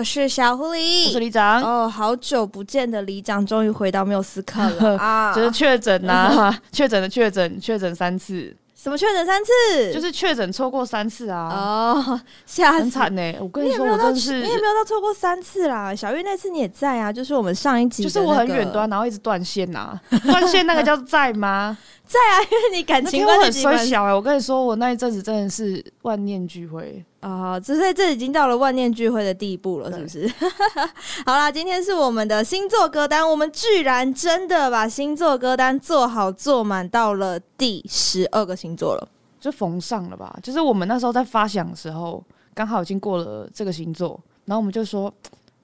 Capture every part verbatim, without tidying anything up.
我是小狐狸，我是里长。哦，好久不见的里长终于回到缪斯克了啊！就是确诊啊，确诊的确诊，确诊三次。什么确诊三次？就是确诊错过三次啊！哦，吓死，很惨欸！我跟你说，我真的是你也没有到错过三次啦。小玉那次你也在啊，就是我们上一集的、那個、就是我很远端，然后一直断线啊，断线那个叫在吗？在啊，因为你感情观很衰小欸。我跟你说，我那一阵子真的是万念俱灰。哦，所以这已经到了万念俱灰的地步了，是不是？好啦，今天是我们的星座歌单，我们居然真的把星座歌单做好做满，到了第十二个星座了，就缝上了吧？就是我们那时候在发想的时候，刚好已经过了这个星座，然后我们就说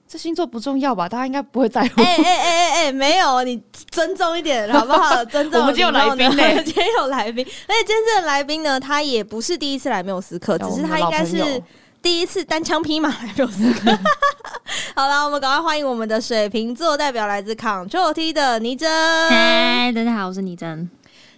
这星座不重要吧？大家应该不会在乎。哎哎哎哎，没有，你尊重一点好不好？尊重。我们今天有来宾呢、欸，今天有来宾，而且今天的来宾呢，他也不是第一次来缪斯克，只是他应该是第一次单枪匹马来缪斯克。好了，我们赶快欢迎我们的水瓶座代表，来自 Control T 的倪珍。嗨，大家好，我是倪珍。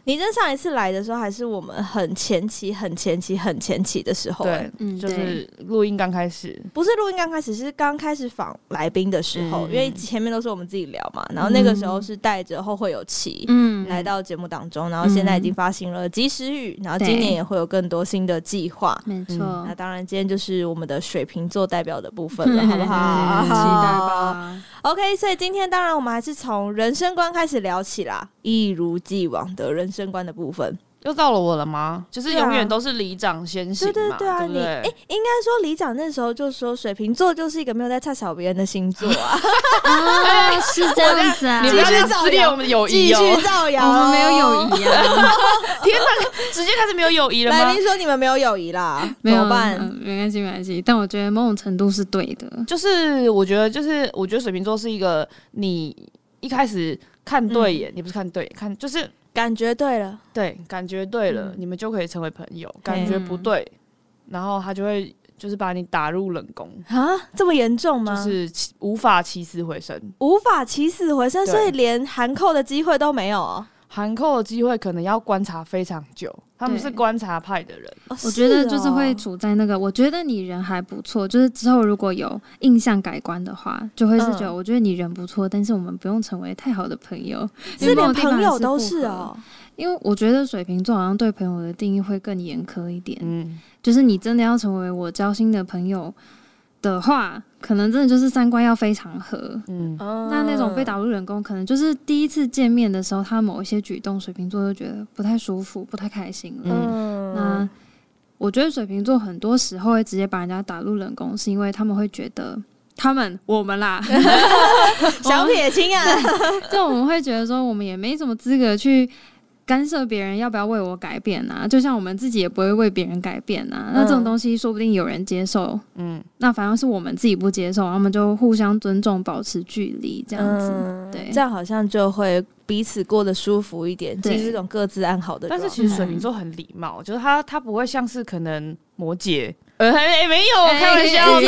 倪珍上一次来的时候，还是我们很前期、很前期、很前期的时候、欸，对，嗯，就是录音刚开始，不是录音刚开始，是刚开始访来宾的时候、嗯，因为前面都是我们自己聊嘛，然后那个时候是带着后会有期，嗯，来到节目当中，然后现在已经发行了及时雨，然后今年也会有更多新的计划，没错、嗯。那当然，今天就是我们的水瓶座代表的部分了，好不好？期待吧。OK， 所以今天当然我们还是从人生观开始聊起啦，一如既往的人生相关的部分。又到了我了吗？就是永远都是里长先行嘛，对、啊、对对啊，对对你哎、欸，应该说里长那时候就说水瓶座就是一个没有在插手别人的星座啊，啊是这样子啊，你们要撕裂我们的友谊哦，继续造谣，我们没有友谊啊！天哪，直接开始没有友谊了吗？来宾说你们没有友谊啦，怎么办？嗯、没关系没关系，但我觉得某种程度是对的，就是我觉得就是我觉得水瓶座是一个你一开始看对眼，嗯、你不是看对眼看就是。感觉对了，对，感觉对了、嗯，你们就可以成为朋友。感觉不对，嗯、然后他就会就是把你打入冷宫啊，这么严重吗？就是无法起死回生，无法起死回生，所以连函扣的机会都没有哦。函扣的机会可能要观察非常久，他们是观察派的人。哦、我觉得就是会处在那个，我觉得你人还不错，就是之后如果有印象改观的话，就会是觉得、嗯、我觉得你人不错，但是我们不用成为太好的朋友，是连朋友都是哦。因为我觉得水瓶座好像对朋友的定义会更严苛一点，嗯，就是你真的要成为我交心的朋友的话，可能真的就是三观要非常合，嗯，那那种被打入冷宫，可能就是第一次见面的时候，他某一些举动，水瓶座就觉得不太舒服、不太开心了。嗯，那我觉得水瓶座很多时候会直接把人家打入冷宫，是因为他们会觉得他们我们啦，小撇清啊，就我们会觉得说，我们也没什么资格去干涉别人要不要为我改变啊，就像我们自己也不会为别人改变啊、嗯、那这种东西说不定有人接受，嗯，那反正是我们自己不接受，他们就互相尊重，保持距离这样子、嗯、对，这样好像就会彼此过得舒服一点，就是这种各自安好的。但是其实水瓶座很礼貌、嗯、就是他他不会像是可能摩羯呃、欸，没有，欸、开玩笑的，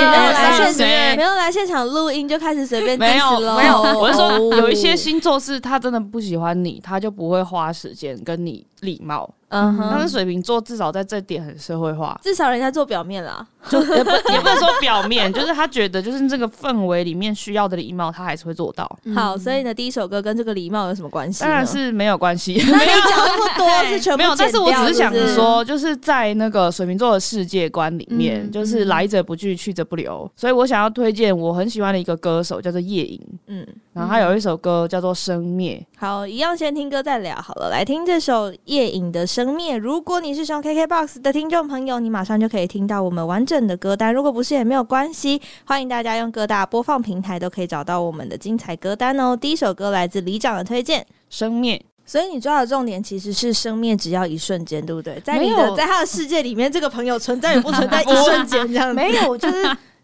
没有来现场录音就开始随便 diss 咯，没有，没有，我是说有一些星座是他真的不喜欢你，他就不会花时间跟你礼貌，嗯哼，但是水瓶座至少在这点很社会化，至少人家做表面啦，就也不也不能说表面，就是他觉得就是这个氛围里面需要的礼貌，他还是会做到。嗯、好，所以呢，第一首歌跟这个礼貌有什么关系呢？当然是没有关系，没有讲那么多是全部剪掉，没有，但是我只是想说，就是在那个水瓶座的世界观里面。嗯、就是来者不拒，去者不留，所以我想要推荐我很喜欢的一个歌手，叫做夜莺。嗯，然后他有一首歌叫做《生灭》。好，一样先听歌再聊好了，来听这首夜莺的《生灭》。如果你是使用 K K B O X 的听众朋友，你马上就可以听到我们完整的歌单，如果不是也没有关系，欢迎大家用各大播放平台都可以找到我们的精彩歌单哦。第一首歌来自里长的推荐《生灭》。所以你抓的重点其实是生灭只要一瞬间，对不对？在你的在他的世界里面，这个朋友存在与不存在一瞬间这样子。没有，就是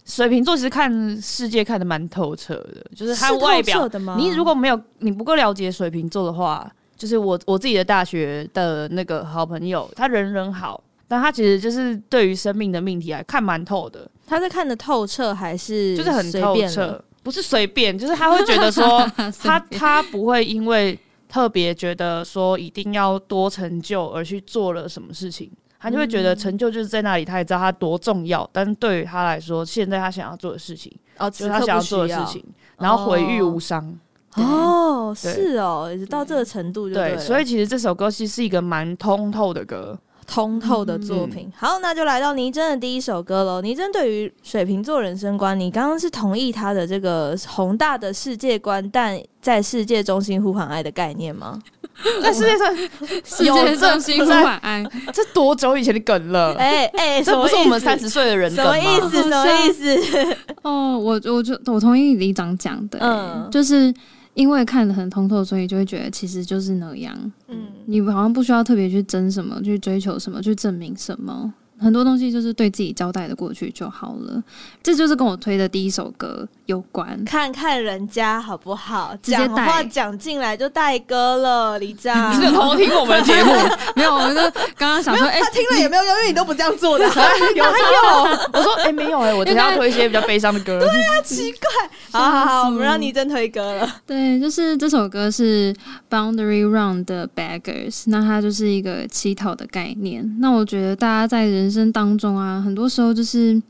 水瓶座其实看世界看得蛮透彻的，就是他外表是透彻的吗？你如果没有你不够了解水瓶座的话，就是我我自己的大学的那个好朋友，他人人好，但他其实就是对于生命的命题来看蛮透的。他是看得透彻还是就是很透彻？不是随便，就是他会觉得说他他不会因为。特别觉得说一定要多成就而去做了什么事情，他就会觉得成就就是在那里，他也知道他多重要，但是对于他来说，现在他想要做的事情，哦，就是他想要做的事情，然后毁誉无伤。哦，是哦，到这个程度就对了。对，所以其实这首歌其实是一个蛮通透的歌。通透的作品、嗯、好，那就来到倪真的第一首歌咯。倪真对于水瓶座人生观，你刚刚是同意他的这个宏大的世界观，但在世界中心呼喊爱的概念吗？在世界上世界中心呼喊爱，这多久以前的梗了？哎哎、欸欸，这不是我们三十岁的人梗吗？什么意思？什么意思？哦，我我就我同意里长讲的、欸，嗯，就是。因为看得很通透，所以就会觉得其实就是那样。嗯，你好像不需要特别去争什么，去追求什么，去证明什么，很多东西就是对自己交代的过去就好了。这就是跟我推的第一首歌有关。看看人家好不好，讲话讲进来就带歌了，李章。你是有偷听我们的节目？没有，我们就刚刚想说，哎，他听了也没有用，因为你都不这样做的。有有，我说哎、欸、没有哎、欸，我等一下要推一些比较悲伤的歌。对啊，奇怪。好好好，我们让倪真推歌了。对，就是这首歌是 Boundary Round 的 Beggars， 那它就是一个乞讨的概念。那我觉得大家在人生当中啊，很多时候就是，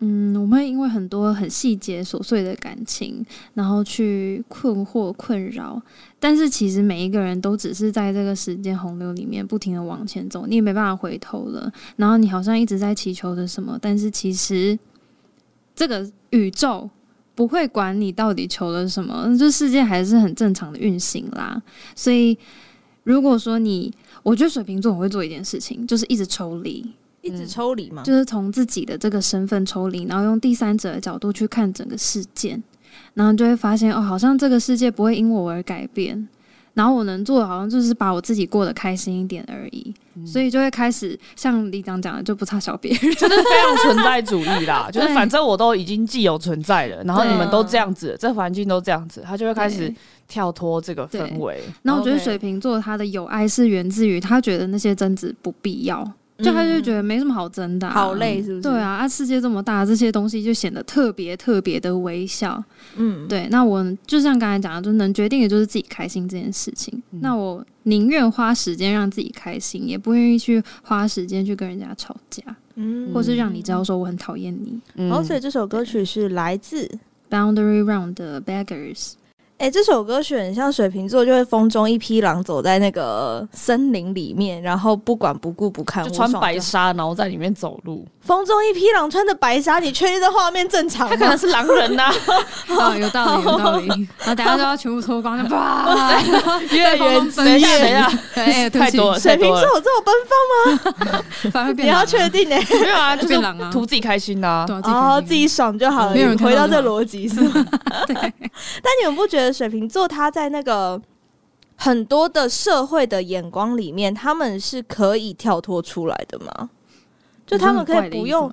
嗯，我们会因为很多很细节琐碎的感情，然后去困惑困扰。但是其实每一个人都只是在这个时间洪流里面不停的往前走，你也没办法回头了。然后你好像一直在祈求着什么，但是其实这个宇宙。不会管你到底求了什么，这世界还是很正常的运行啦。所以，如果说你，我觉得水瓶座很会做一件事情，就是一直抽离，一直抽离嘛，就是从自己的这个身份抽离，然后用第三者的角度去看整个事件，然后就会发现哦，好像这个世界不会因我而改变。然后我能做的好像就是把我自己过得开心一点而已，嗯、所以就会开始像李长讲的，就不差小别人，就是非常存在主义啦。就是反正我都已经既有存在了，然后你们都这样子，这环境都这样子，他就会开始跳脱这个氛围。那我觉得水瓶座他的友爱是源自于他觉得那些争执不必要，嗯、就他就觉得没什么好争的、啊，好累是不是？对啊，啊世界这么大，这些东西就显得特别特别的微小。嗯，对，那我就像刚才讲的，就能决定的就是自己开心这件事情。嗯、那我宁愿花时间让自己开心，也不愿意去花时间去跟人家吵架，嗯，或是让你知道说我很讨厌你。好、嗯哦，所以这首歌曲是来自 Boundary Round 的 Beggars。哎、欸，这首歌曲很像水瓶座，就会风中一匹狼走在那个森林里面，然后不管不顾不看，就穿白纱，然后在里面走路。风中一匹狼穿着白纱，你确定这画面正常吗？他可能是狼人啊。哦，有道理，有道理。然后等下就要全部脱光，就哇，月圆之夜啊，哎，太多了。水瓶座有这么奔放吗？你要确定哎、欸，没有啊，就是图自己开心啊，哦，自己爽就好了。没有人回到这逻辑是吗？对。但你们不觉得？水瓶座他在那个很多的社会的眼光里面，他们是可以跳脱出来的吗？就他们可以不用，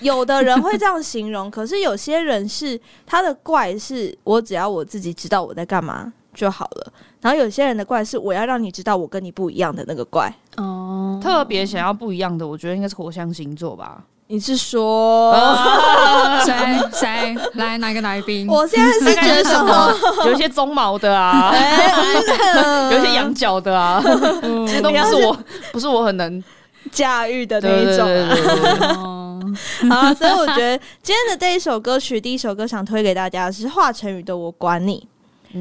有的人会这样形容，可是有些人是他的怪是我只要我自己知道我在干嘛就好了，然后有些人的怪是我要让你知道我跟你不一样的那个怪。哦，特别想要不一样的，我觉得应该是火象星座吧。你是说谁谁、哦、来哪个来宾？我现在是觉得什么？有一些鬃毛的啊，欸、有一些羊角的啊，嗯、这都不是我，不是我很能驾驭的那一种、啊。對對對對好、啊，所以我觉得今天的这一首歌曲，第一首歌想推给大家的是华晨宇的《我管你》。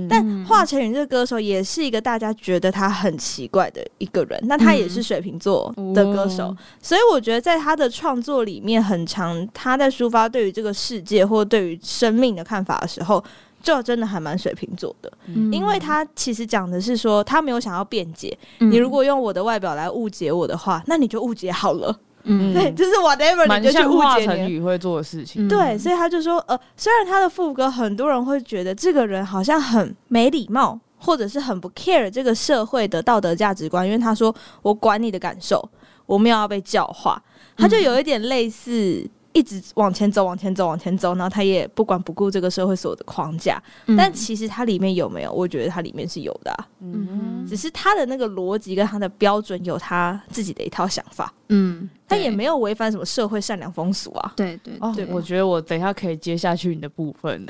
但华晨宇这个歌手也是一个大家觉得他很奇怪的一个人，那他也是水瓶座的歌手，嗯、所以我觉得在他的创作里面，很常他在抒发对于这个世界或对于生命的看法的时候，就真的还蛮水瓶座的，嗯、因为他其实讲的是说他没有想要辩解，嗯、你如果用我的外表来误解我的话，那你就误解好了。嗯，对，就是 whatever， 你就去误解你。蛮像华晨宇会做的事情。对，所以他就说，呃，虽然他的副歌很多人会觉得这个人好像很没礼貌，或者是很不 care 这个社会的道德价值观，因为他说我管你的感受，我没有要被教化，他就有一点类似一直往前走，往前走，往前走，然后他也不管不顾这个社会所有的框架。嗯、但其实它里面有没有？我觉得它里面是有的、啊，嗯，只是他的那个逻辑跟他的标准有他自己的一套想法，嗯。他也没有违反什么社会善良风俗啊。对对 对, 對、哦，我觉得我等一下可以接下去你的部分。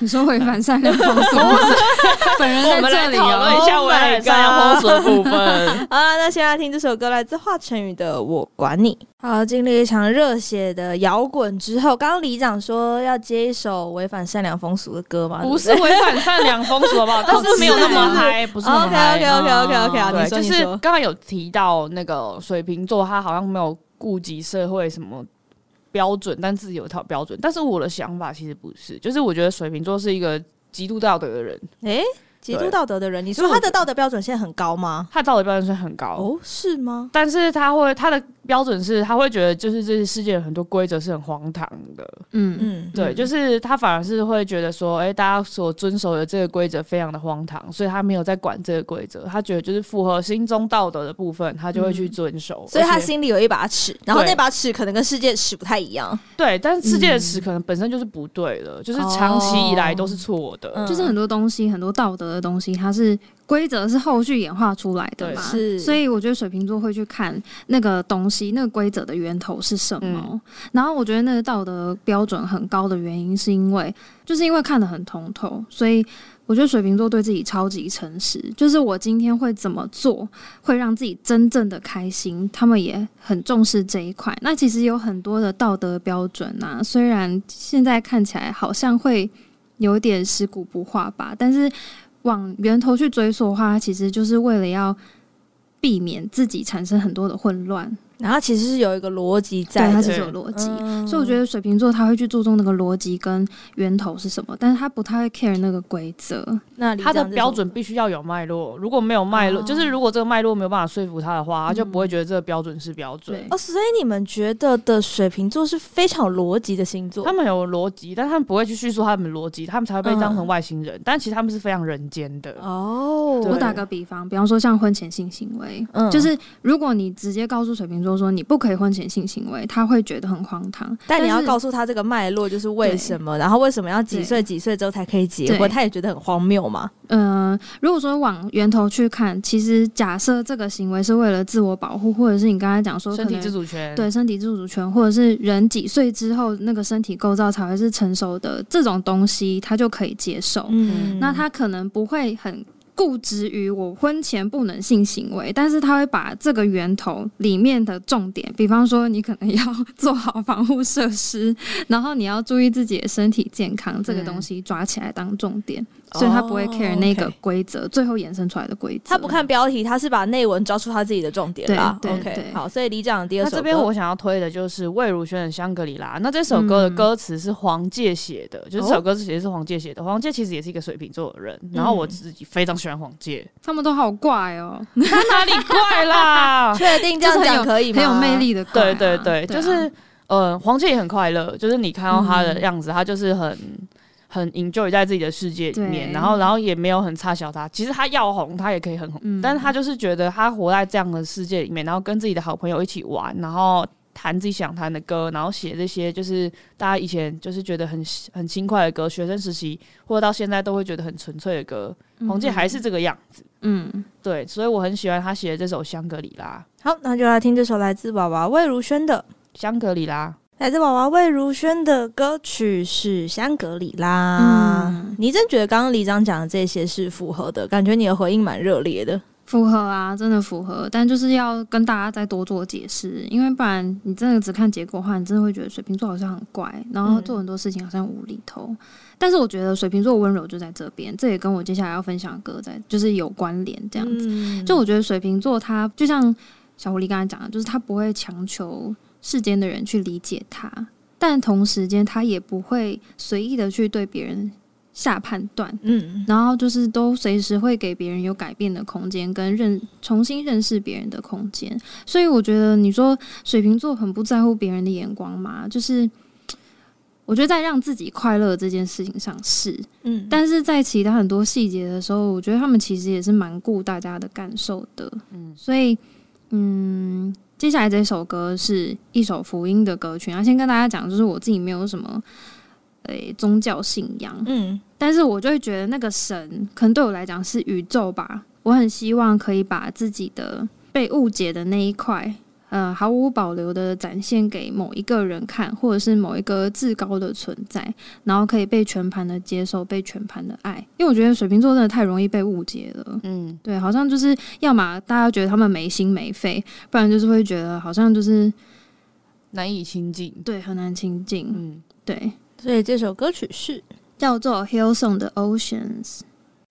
你说违反善良风俗？本人在这里我们来讨论一下违反善良风俗的部分。好啦，那先来听这首歌，来自华晨宇的《我管你》。好，经历一场热血的摇滚之后，刚刚里长说要接一首违反善良风俗的歌嘛？不是违反善良风俗好不好？但是没有那么嗨，不是那么嗨。OK OK OK OK OK， 对，就是刚刚有提到那个水瓶座，他好像没有顾及社会什么标准，但自己有一套标准。但是我的想法其实不是，就是我觉得水瓶座是一个极度道德的人。哎、欸。极度道德的人，你说他的道德标准现在很高吗？他的道德标准是很高哦，是吗？但是他会他的标准是，他会觉得就是这世界有很多规则是很荒唐的，嗯嗯，对，就是他反而是会觉得说，哎、欸，大家所遵守的这个规则非常的荒唐，所以他没有在管这个规则，他觉得就是符合心中道德的部分，他就会去遵守，嗯、所以他心里有一把尺，然后那把尺可能跟世界的尺不太一样，对，但是世界的尺可能本身就是不对的，嗯、就是长期以来都是错的、嗯，就是很多东西，很多道德的东西，它是规则是后续演化出来的嘛，所以我觉得水瓶座会去看那个东西，那个规则的源头是什么、嗯。然后我觉得那个道德标准很高的原因，是因为就是因为看得很通透，所以我觉得水瓶座对自己超级诚实，就是我今天会怎么做，会让自己真正的开心，他们也很重视这一块。那其实有很多的道德标准啊，虽然现在看起来好像会有点食古不化吧，但是往源头去追溯的话，其实就是为了要避免自己产生很多的混乱，然后其实是有一个逻辑在的，对，它其实有逻辑、嗯，所以我觉得水瓶座他会去注重那个逻辑跟源头是什么，但是他不太会 care 那个规则。那他的标准必须要有脉络，如果没有脉络、哦，就是如果这个脉络没有办法说服他的话，他就不会觉得这个标准是标准。嗯、哦，所以你们觉得的水瓶座是非常有逻辑的星座，他们有逻辑，但他们不会去叙述他们的逻辑，他们才会被当成外星人，嗯、但其实他们是非常人间的。哦，我打个比方，比方说像婚前性行为，嗯、就是如果你直接告诉水瓶座。说你不可以婚前性行为，他会觉得很荒唐。但你要告诉他这个脉络，就是为什么，然后为什么要几岁几岁之后才可以结婚，他也觉得很荒谬嘛。嗯、呃，如果说往源头去看，其实假设这个行为是为了自我保护，或者是你刚才讲说身体自主权，对身体自主权，或者是人几岁之后那个身体构造才会是成熟的这种东西，他就可以接受。嗯，那他可能不会很。固执于我婚前不能性行为，但是他会把这个源头里面的重点，比方说你可能要做好防护设施，然后你要注意自己的身体健康、嗯、这个东西抓起来当重点，所以他不会 care 那个规则、哦 okay、最后衍生出来的规则，他不看标题，他是把内文抓出他自己的重点啦。对对对 OK， 好，所以里长的第二首歌，那这边我想要推的就是魏如萱的香格里拉。那这首歌的歌词是黄玠写的、嗯、就是这首歌是黄玠写的、哦、黄玠其实也是一个水瓶座的人，然后我自己非常喜欢黄玠，他们都好怪哦，他哪里怪啦？确定这样讲可以吗？很有魅力的怪、啊，对对对，對啊、就是呃，黄玠也很快乐，就是你看到他的样子，嗯、他就是很很 enjoy 在自己的世界里面，然后然后也没有很差小他。其实他要红，他也可以很红，嗯、但是他就是觉得他活在这样的世界里面，然后跟自己的好朋友一起玩，然后。弹自己想弹的歌，然后写这些就是大家以前就是觉得很很轻快的歌，学生时期或者到现在都会觉得很纯粹的歌，黄玠还是这个样子。嗯，对，所以我很喜欢他写的这首《香格里拉》。好，那就来听这首来自娃娃魏如萱的《香格里拉》。来自娃娃魏如萱的歌曲是《香格里拉》。嗯，你真觉得刚刚里长讲的这些是符合的？感觉你的回应蛮热烈的。符合啊，真的符合，但就是要跟大家再多做解释，因为不然你真的只看结果的话，你真的会觉得水瓶座好像很怪，然后做很多事情好像无厘头、嗯、但是我觉得水瓶座温柔就在这边，这也跟我接下来要分享的歌在就是有关联这样子、嗯、就我觉得水瓶座他就像小狐狸刚才讲的，就是他不会强求世间的人去理解他，但同时间他也不会随意的去对别人下判断，嗯，然后就是都随时会给别人有改变的空间跟认重新认识别人的空间，所以我觉得你说水瓶座很不在乎别人的眼光嘛，就是我觉得在让自己快乐这件事情上是，嗯，但是在其他很多细节的时候，我觉得他们其实也是蛮顾大家的感受的，嗯，所以嗯，接下来这首歌是一首福音的歌曲，要先跟大家讲，就是我自己没有什么。对宗教信仰，嗯，但是我就会觉得那个神可能对我来讲是宇宙吧，我很希望可以把自己的被误解的那一块呃毫无保留的展现给某一个人看，或者是某一个至高的存在，然后可以被全盘的接受，被全盘的爱。因为我觉得水瓶座真的太容易被误解了，嗯，对，好像就是要嘛大家觉得他们没心没肺，不然就是会觉得好像就是难以亲近，对，很难亲近，嗯，对。所以这首歌曲是叫做 Hillsong 的 Oceans。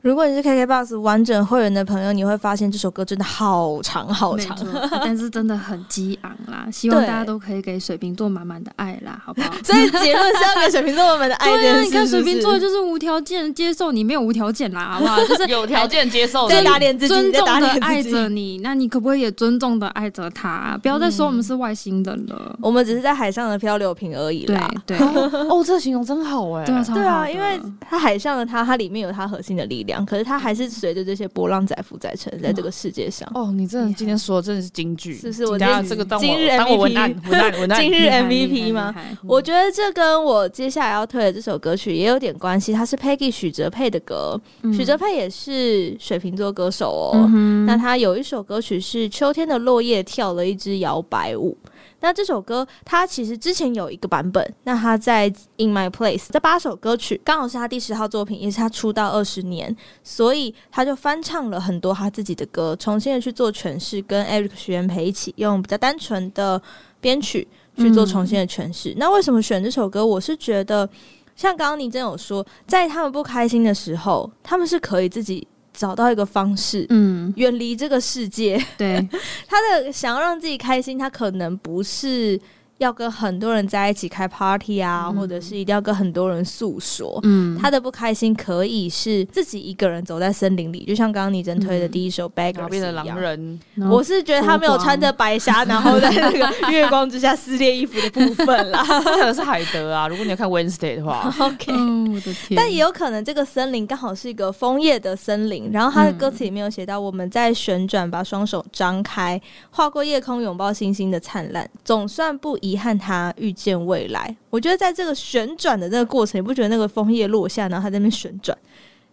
如果你是 K K B O X 完整会员的朋友，你会发现这首歌真的好长好长，但是真的很激昂啦。希望大家都可以给水瓶座满满的爱啦，好不好？所以结论是要给水瓶座满满的爱。对啊，你看水瓶座就是无条件接受你，没有无条件啦，好不好？就是有条件接受，在打脸自己，尊重的爱着你。那你可不可以也尊重的爱着他、啊？不要再说我们是外星人了，嗯、我们只是在海上的漂流瓶而已啦。对对，哦，这形容真好哎、欸。对啊，对啊，因为它海上的它，它里面有它核心的力量。可是它还是随着这些波浪载浮载沉在这个世界上。哦，你真的今天说的真的是金句，是不是？我这个当我文案，文案，文案，今日 M V P 吗？我觉得这跟我接下来要推的这首歌曲也有点关系，它是 Peggy 许哲佩的歌。嗯、许哲佩也是水瓶座歌手哦。嗯、那他有一首歌曲是《秋天的落叶跳了一支摇摆舞》。那这首歌它其实之前有一个版本，那它在 In My Place 这八首歌曲刚好是他第十号作品，也是他出道二十年，所以他就翻唱了很多他自己的歌，重新的去做诠释，跟 Eric 许元培一起用比较单纯的编曲去做重新的诠释、嗯、那为什么选这首歌，我是觉得像刚刚你真有说，在他们不开心的时候，他们是可以自己找到一个方式，嗯，远离这个世界。对，他的想要让自己开心，他可能不是要跟很多人在一起开 party 啊，嗯、或者是一定要跟很多人诉说。嗯，他的不开心可以是自己一个人走在森林里，就像刚刚你真推的第一首 Beggars 一样，然后变成狼人。我是觉得他没有穿着白纱，然后在那个月光之下撕裂衣服的部分啦。可能是海德啊，如果你要看 Wednesday 的话。OK，、嗯、我的天。但也有可能这个森林刚好是一个枫叶的森林，然后他的歌词里面有写到：我们在旋转，把双手张开，划过夜空，拥抱星星的灿烂，总算不遗憾他遇见未来。我觉得在这个旋转的那个过程，你不觉得那个枫叶落下，然后他在那边旋转，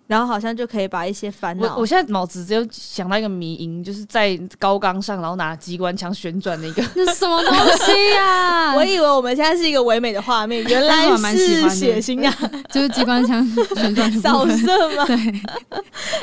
然后好像就可以把一些烦恼。我现在脑子只有想到一个迷因，就是在高岗上，然后拿机关枪旋转的一个。那什么东西啊？我以为我们现在是一个唯美的画面，原来是血腥啊！就是机关枪旋转扫射吗？对。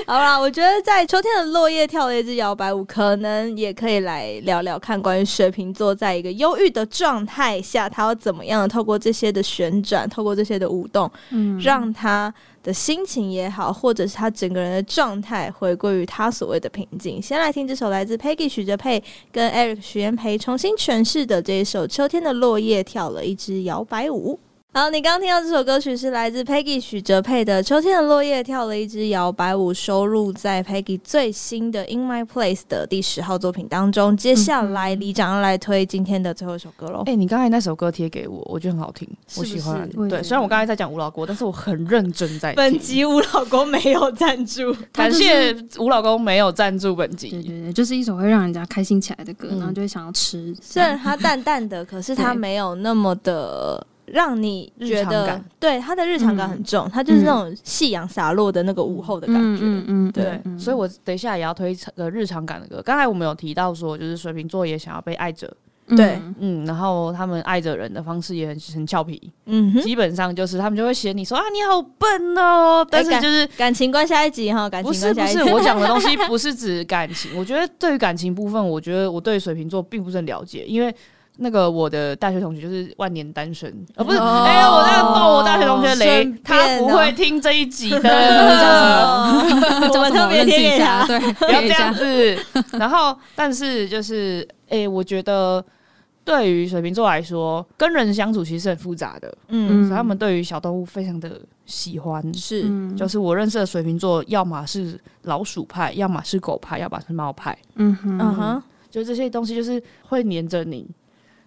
好啦，我觉得在秋天的落叶跳了一支摇摆舞，可能也可以来聊聊看关于水瓶座在一个忧郁的状态下，他要怎么样透过这些的旋转，透过这些的舞动，嗯、让他的心情也好，或者是他整个人的状态回归于他所谓的平静。先来听这首来自 Peggy 许哲佩跟 Eric 许元培重新诠释的这一首《秋天的落叶跳了一支摇摆舞》。好，你刚听到这首歌曲是来自 Peggy 许哲佩的《秋天的落叶跳了一支摇摆舞》，收录在 Peggy 最新的 In My Place 的第十号作品当中。接下来李长要来推今天的最后一首歌咯。哎、欸，你刚才那首歌贴给我，我觉得很好听，是不是？我喜欢。对，对，虽然我刚才在讲吴老郭，但是我很认真在听。本集吴老郭没有赞助，感谢吴老郭没有赞助本集。对对对，就是一首会让人家开心起来的歌，嗯、然后就会想要吃。虽然它淡淡的，可是它没有那么的让你觉得，对，他的日常感很重，嗯、他就是那种夕阳洒落的那个午后的感觉，嗯嗯嗯、对，嗯嗯、所以我等一下也要推个日常感的歌。刚才我们有提到说，就是水瓶座也想要被爱着，对，嗯，然后他们爱着人的方式也很很俏皮，嗯，基本上就是他们就会嫌你说啊，你好笨哦，但是就是、欸、感, 感情观下一集哈，感情观下一集。不是不是，我讲的东西不是指感情，我觉得对于感情部分，我觉得我对水瓶座并不是很了解，因为那个我的大学同学就是万年单身，呃、哦，不是，哎、欸，我在爆我大学同学雷，哦、他不会听这一集的，叫什么？我们特别贴给他，对，不要这样子。然后，但是就是，哎、欸，我觉得对于水瓶座来说，跟人相处其实很复杂的，嗯，所以他们对于小动物非常的喜欢，是，嗯、就是我认识的水瓶座，要么是老鼠派，要么是狗派，要么是猫派，嗯哼，嗯哼，就这些东西就是会黏着你。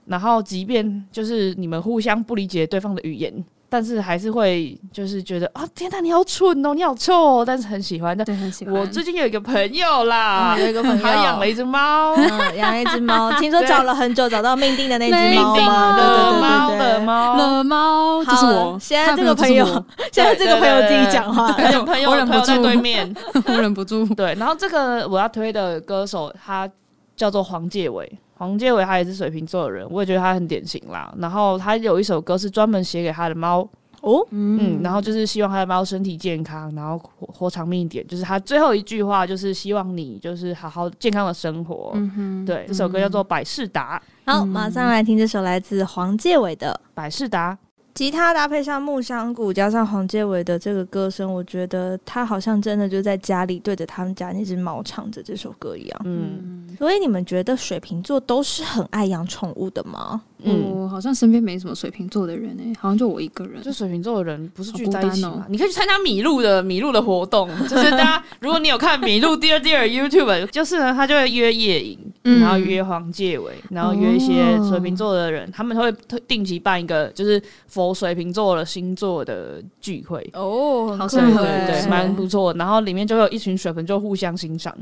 然后即便就是你们互相不理解对方的语言，但是还是会就是觉得啊，天哪，你好蠢哦，你好臭哦，但是很喜欢的。对，很喜欢。我最近有一个朋友啦，嗯、有一个朋友，他养了一只猫，嗯、养了一只猫，听说找了很久找到命定的那只猫吗？乐猫，乐猫，乐猫，就是我。现在这个朋友，现在这个朋友自己讲话，对对对对，朋友，我忍不住，朋友在对面，我忍不住。对，然后这个我要推的歌手，他叫做黄介瑋。黄介瑋他也是水瓶座的人，我也觉得他很典型啦。然后他有一首歌是专门写给他的猫哦，嗯，然后就是希望他的猫身体健康，然后 活, 活长命一点。就是他最后一句话就是希望你就是好好健康的生活。嗯哼，对，这首歌叫做《百事达》。好，马上来听这首来自黄介瑋的《百事达》。吉他搭配上木箱鼓，加上黄介瑋的这个歌声，我觉得他好像真的就在家里对着他们家那只猫唱着这首歌一样。嗯，所以你们觉得水瓶座都是很爱养宠物的吗？嗯，我好像身边没什么水瓶座的人诶、欸，好像就我一个人。就水瓶座的人不是聚在一起吗？哦、你可以去参加米露的米露的活动，就是大家如果你有看米露Dear Dear YouTube， 就是呢他就会约夜营，然后约黄介瑋，然后约一些水瓶座的人，哦、他们会定期办一个就是佛水瓶座的星座的聚会哦，好像对对对，蛮不错。然后里面就会有一群水瓶座互相欣赏，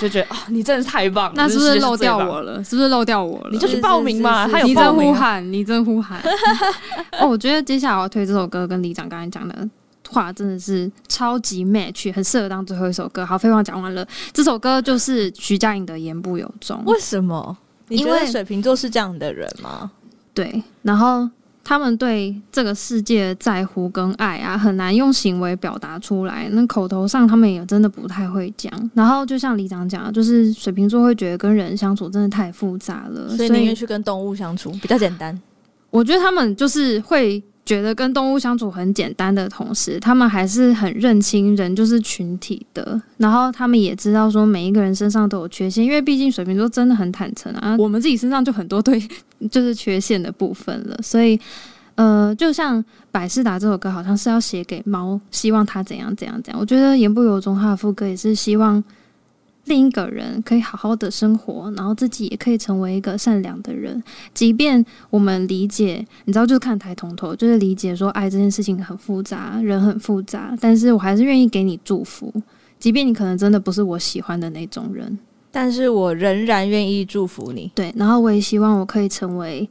就觉得啊、哦，你真的是太棒了，那是不是漏掉我了？是不是漏掉我了？你就去报名嘛，是是是是他有。你真呼喊，你真呼喊！哦，我觉得接下来我要推这首歌，跟里长刚才讲的话真的是超级 match， 很适合当最后一首歌。好，废话讲完了，这首歌就是徐佳莹的《言不由衷》。为什么？你觉得水瓶座是这样的人吗？对，然后他们对这个世界的在乎跟爱啊，很难用行为表达出来。那口头上他们也真的不太会讲。然后就像里长讲的，就是水瓶座会觉得跟人相处真的太复杂了，所以宁愿去跟动物相处比较简单。我觉得他们就是会觉得跟动物相处很简单的同时，他们还是很认清人就是群体的，然后他们也知道说每一个人身上都有缺陷，因为毕竟水瓶座真的很坦诚啊，我们自己身上就很多对就是缺陷的部分了，所以呃，就像百事达这首歌好像是要写给猫，希望它怎样怎样怎样，我觉得言不由衷它的副歌也是希望另一个人可以好好的生活，然后自己也可以成为一个善良的人。即便我们理解，你知道，就是看抬头头，就是理解说爱这件事情很复杂，人很复杂，但是我还是愿意给你祝福，即便你可能真的不是我喜欢的那种人，但是我仍然愿意祝福你。对，然后我也希望我可以成为，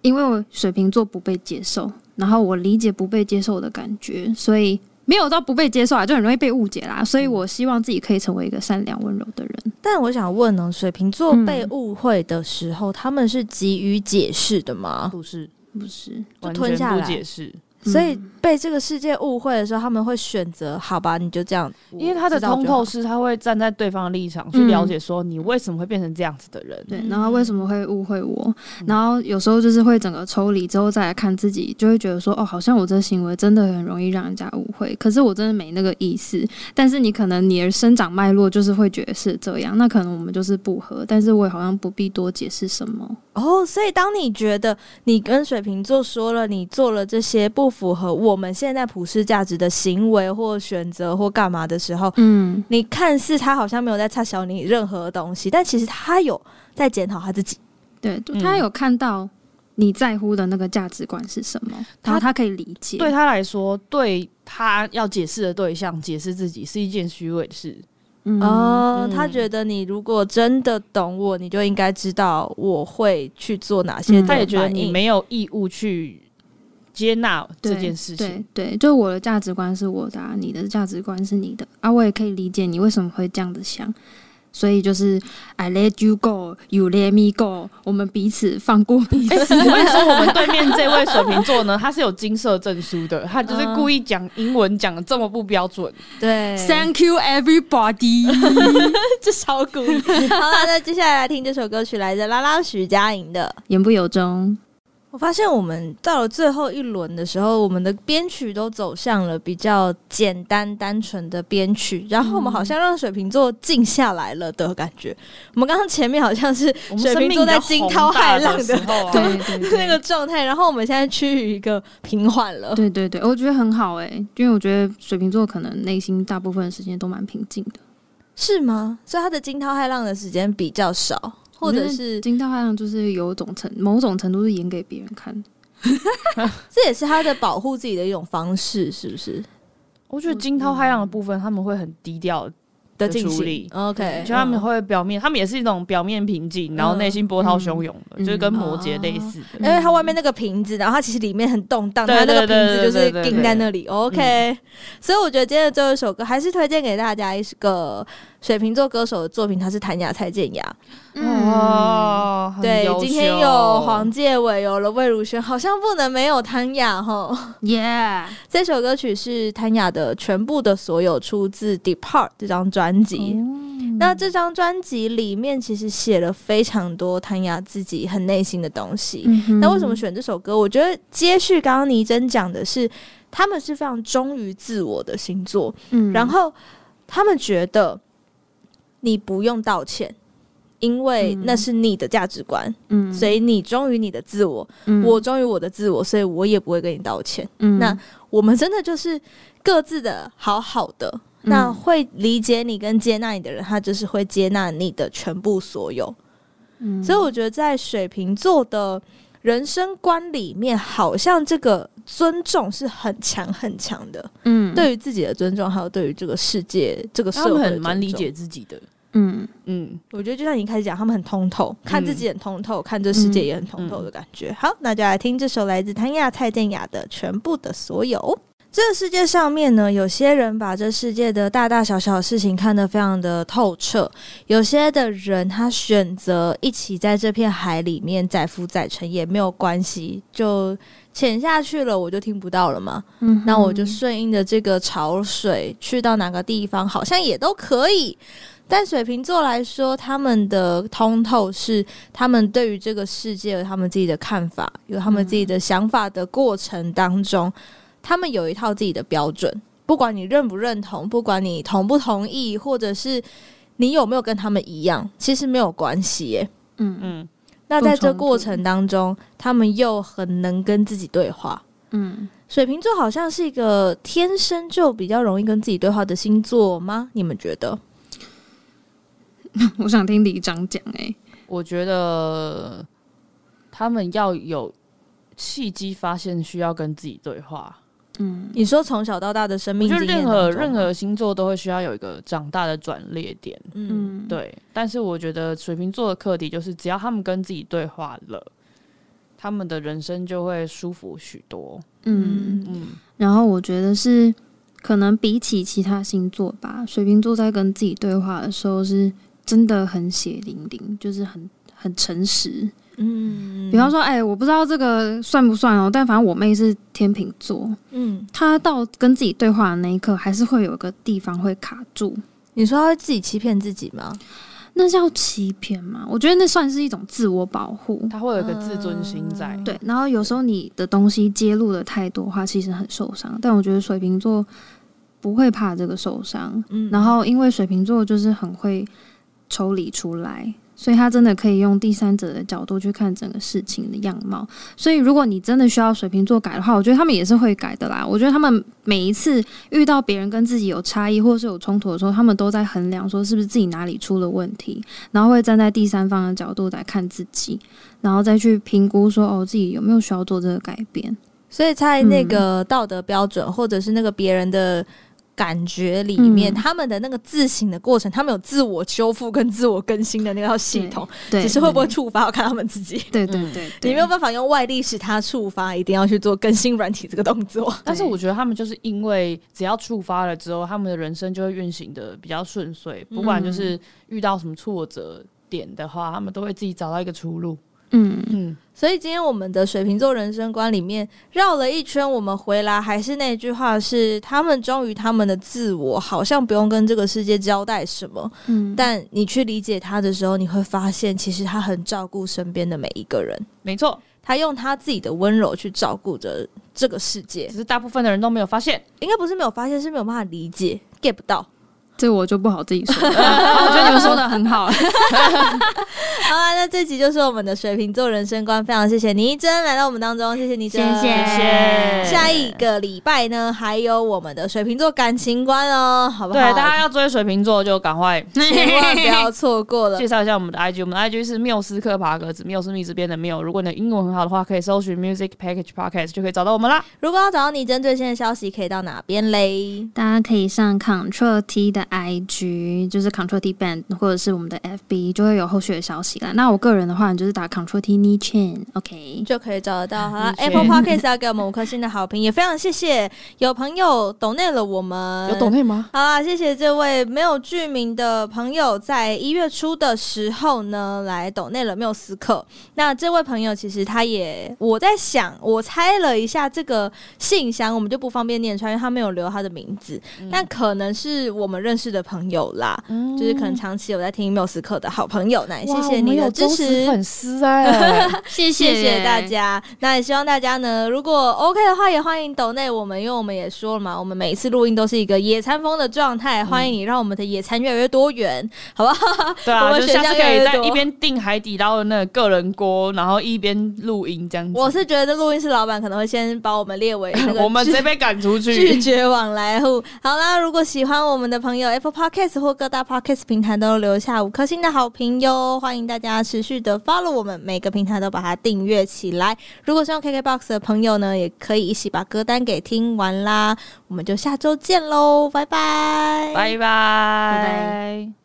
因为我水瓶座不被接受，然后我理解不被接受的感觉，所以没有到不被接受啊，就很容易被误解啦，所以我希望自己可以成为一个善良温柔的人。但我想问呢，水瓶座被误会的时候、嗯、他们是急于解释的吗？不是，不是，就吞下来，完全不解释。所以被这个世界误会的时候，他们会选择好吧你就这样，因为他的通透是他会站在对方的立场去了解说你为什么会变成这样子的人、嗯、对，然后为什么会误会我、嗯、然后有时候就是会整个抽离之后再来看自己，就会觉得说哦，好像我这行为真的很容易让人家误会，可是我真的没那个意思，但是你可能你的生长脉络就是会觉得是这样，那可能我们就是不合，但是我也好像不必多解释什么哦。所以当你觉得你跟水瓶座说了你做了这些不符合我们现在普世价值的行为或选择或干嘛的时候，嗯，你看似他好像没有在插小你任何东西，但其实他有在检讨他自己。对，他有看到你在乎的那个价值观是什么，然后他可以理解。对他来说，对他要解释的对象解释自己是一件虚伪的事。嗯、哦，他觉得你如果真的懂我，你就应该知道我会去做哪些、嗯、他也觉得你没有义务去接纳这件事情。 对, 對，就我的价值观是我的、啊、你的价值观是你的啊，我也可以理解你为什么会这样子想，所以就是 I let you go, you let me go， 我们彼此放过彼此、欸、我跟你说我们对面这位水瓶座呢，他是有金色证书的，他就是故意讲英文讲的这么不标准。对， Thank you everybody 这超故意。好啦，那接下来来听这首歌曲，来自拉拉徐佳莹的《言不由衷》。我发现我们到了最后一轮的时候，我们的编曲都走向了比较简单单纯的编曲，然后我们好像让水瓶座静下来了的感觉、嗯、我们刚刚前面好像是水瓶座在惊涛骇浪 的, 的时候、啊、对对对那个状态，然后我们现在趋于一个平缓了。对对对，我觉得很好耶、欸、因为我觉得水瓶座可能内心大部分的时间都蛮平静的。是吗？所以他的惊涛骇浪的时间比较少，或者是惊涛骇浪，就是有种程某种程度是演给别人看的这也是他的保护自己的一种方式，是不是？我觉得惊涛骇浪的部分他们会很低调的处理 ，OK， 就他们会表面，嗯、他们也是一种表面平静，然后内心波涛汹涌的、嗯，就是跟摩羯类似的、嗯。因为它外面那个瓶子，然后它其实里面很动荡，它那个瓶子就是钉在那里。OK，、嗯、所以我觉得今天的最后一首歌还是推荐给大家一个水瓶座歌手的作品，它是谭雅蔡健雅。嗯，哦、对，今天有黄介瑋，有了魏如萱，好像不能没有谭雅吼。Yeah， 这首歌曲是谭雅的全部的所有，出自《Depart》这张专。专辑，那这张专辑里面其实写了非常多谭雅自己很内心的东西、嗯、那为什么选这首歌，我觉得接续刚刚倪珍讲的是他们是非常忠于自我的星座、嗯、然后他们觉得你不用道歉，因为那是你的价值观、嗯、所以你忠于你的自我、嗯、我忠于我的自我，所以我也不会跟你道歉、嗯、那我们真的就是各自的好好的，那会理解你跟接纳你的人，他就是会接纳你的全部所有、嗯、所以我觉得在水瓶座的人生观里面，好像这个尊重是很强很强的、嗯、对于自己的尊重，还有对于这个世界这个社会的尊重，他们很蛮理解自己的。嗯嗯，我觉得就像你一开始讲，他们很通透，看自己很通透、嗯、看这世界也很通透的感觉、嗯嗯、好，那就来听这首来自谭雅蔡健雅的全部的所有。这个世界上面呢，有些人把这世界的大大小小的事情看得非常的透彻，有些的人他选择一起在这片海里面载浮载沉也没有关系，就潜下去了，我就听不到了嘛、嗯、那我就顺应着这个潮水去到哪个地方好像也都可以。但水瓶座来说，他们的通透是他们对于这个世界有他们自己的看法，有他们自己的想法的过程当中、嗯，他们有一套自己的标准，不管你认不认同，不管你同不同意，或者是你有没有跟他们一样，其实没有关系耶。嗯嗯。那在这过程当中，他们又很能跟自己对话。嗯。水瓶座好像是一个天生就比较容易跟自己对话的星座吗？你们觉得？我想听李长讲欸。我觉得他们要有契机发现需要跟自己对话。嗯，你说从小到大的生命经验，就任何任何星座都会需要有一个长大的转捩点。嗯，对。但是我觉得水瓶座的课题就是，只要他们跟自己对话了，他们的人生就会舒服许多。嗯嗯。然后我觉得是，可能比起其他星座吧，水瓶座在跟自己对话的时候是真的很血淋淋，就是很很诚实。嗯，比方说，哎、欸，我不知道这个算不算哦，但反正我妹是天秤座，嗯，她到跟自己对话的那一刻，还是会有一个地方会卡住。你说她会自己欺骗自己吗？那叫欺骗吗？我觉得那算是一种自我保护，她会有一个自尊心在、嗯。对，然后有时候你的东西揭露的太多的话，其实很受伤。但我觉得水瓶座不会怕这个受伤、嗯，然后因为水瓶座就是很会抽离出来。所以他真的可以用第三者的角度去看整个事情的样貌，所以如果你真的需要水瓶座改的话，我觉得他们也是会改的啦。我觉得他们每一次遇到别人跟自己有差异或是有冲突的时候，他们都在衡量说是不是自己哪里出了问题，然后会站在第三方的角度来看自己，然后再去评估说哦自己有没有需要做这个改变。所以在那个道德标准、嗯、或者是那个别人的感觉里面、嗯、他们的那个自省的过程，他们有自我修复跟自我更新的那套系统，只是会不会触发要看他们自己。对对 对, 對, 對，你没有办法用外力使它触发，一定要去做更新软体这个动作。但是我觉得他们就是因为只要触发了之后，他们的人生就会运行的比较顺遂，不管就是遇到什么挫折点的话，他们都会自己找到一个出路。嗯嗯，所以今天我们的水瓶座人生观里面绕了一圈，我们回来还是那句话，是他们忠于他们的自我，好像不用跟这个世界交代什么。嗯，但你去理解他的时候，你会发现其实他很照顾身边的每一个人。没错，他用他自己的温柔去照顾着这个世界，只是大部分的人都没有发现，应该不是没有发现，是没有办法理解 get 不到。这我就不好自己说了、啊、我觉得你们说的很好。好啊，那这集就是我们的水瓶座人生观，非常谢谢倪珍来到我们当中，谢谢倪珍，谢谢。下一个礼拜呢，还有我们的水瓶座感情观哦，好不好？对，大家要追水瓶座就赶快，千万不要错过了。介绍一下我们的 I G， 我们的 I G 是缪斯克爬格子，缪斯密这边的缪。如果你的英文很好的话，可以搜寻 Music Package Podcast 就可以找到我们啦。如果要找到倪珍最新的消息，可以到哪边嘞？大家可以上 Control T 的 I G 就是 Control T Band 或者是我们的 F B 就会有后续的消息啦。那我个人的话你就是打 Control T Ni Chen OK 就可以找得到。好啦 Apple Podcast 要给我们五颗星的好评也非常谢谢有朋友抖内了我们有抖内吗？好啦谢谢这位没有剧名的朋友在一月初的时候呢来抖内了缪斯克。那这位朋友其实他也我在想我猜了一下这个信箱我们就不方便念出来因为他没有留他的名字、嗯、但可能是我们认识的朋友啦、嗯、就是可能长期有在听缪斯克的好朋友那也谢谢你的支持。我们有忠实粉丝哎谢谢谢谢大家。那也希望大家呢如果 OK 的话也欢迎抖内我们因为我们也说了嘛我们每一次录音都是一个野餐风的状态欢迎你让我们的野餐越来越多元好不好对啊我们就下次可以在一边订海底捞的那个个人锅然后一边录音这样子。我是觉得录音室老板可能会先把我们列为那个我们直接被赶出去拒绝往来户。好啦如果喜欢我们的朋友 Apple Podcast 或各大 Podcast 平台都留下五颗星的好评哟欢迎大家持续的 follow 我们每个平台都把它订阅起来如果是用 K K B O X 的朋友呢也可以一起把歌单给听完啦我们就下周见喽拜拜拜拜拜拜。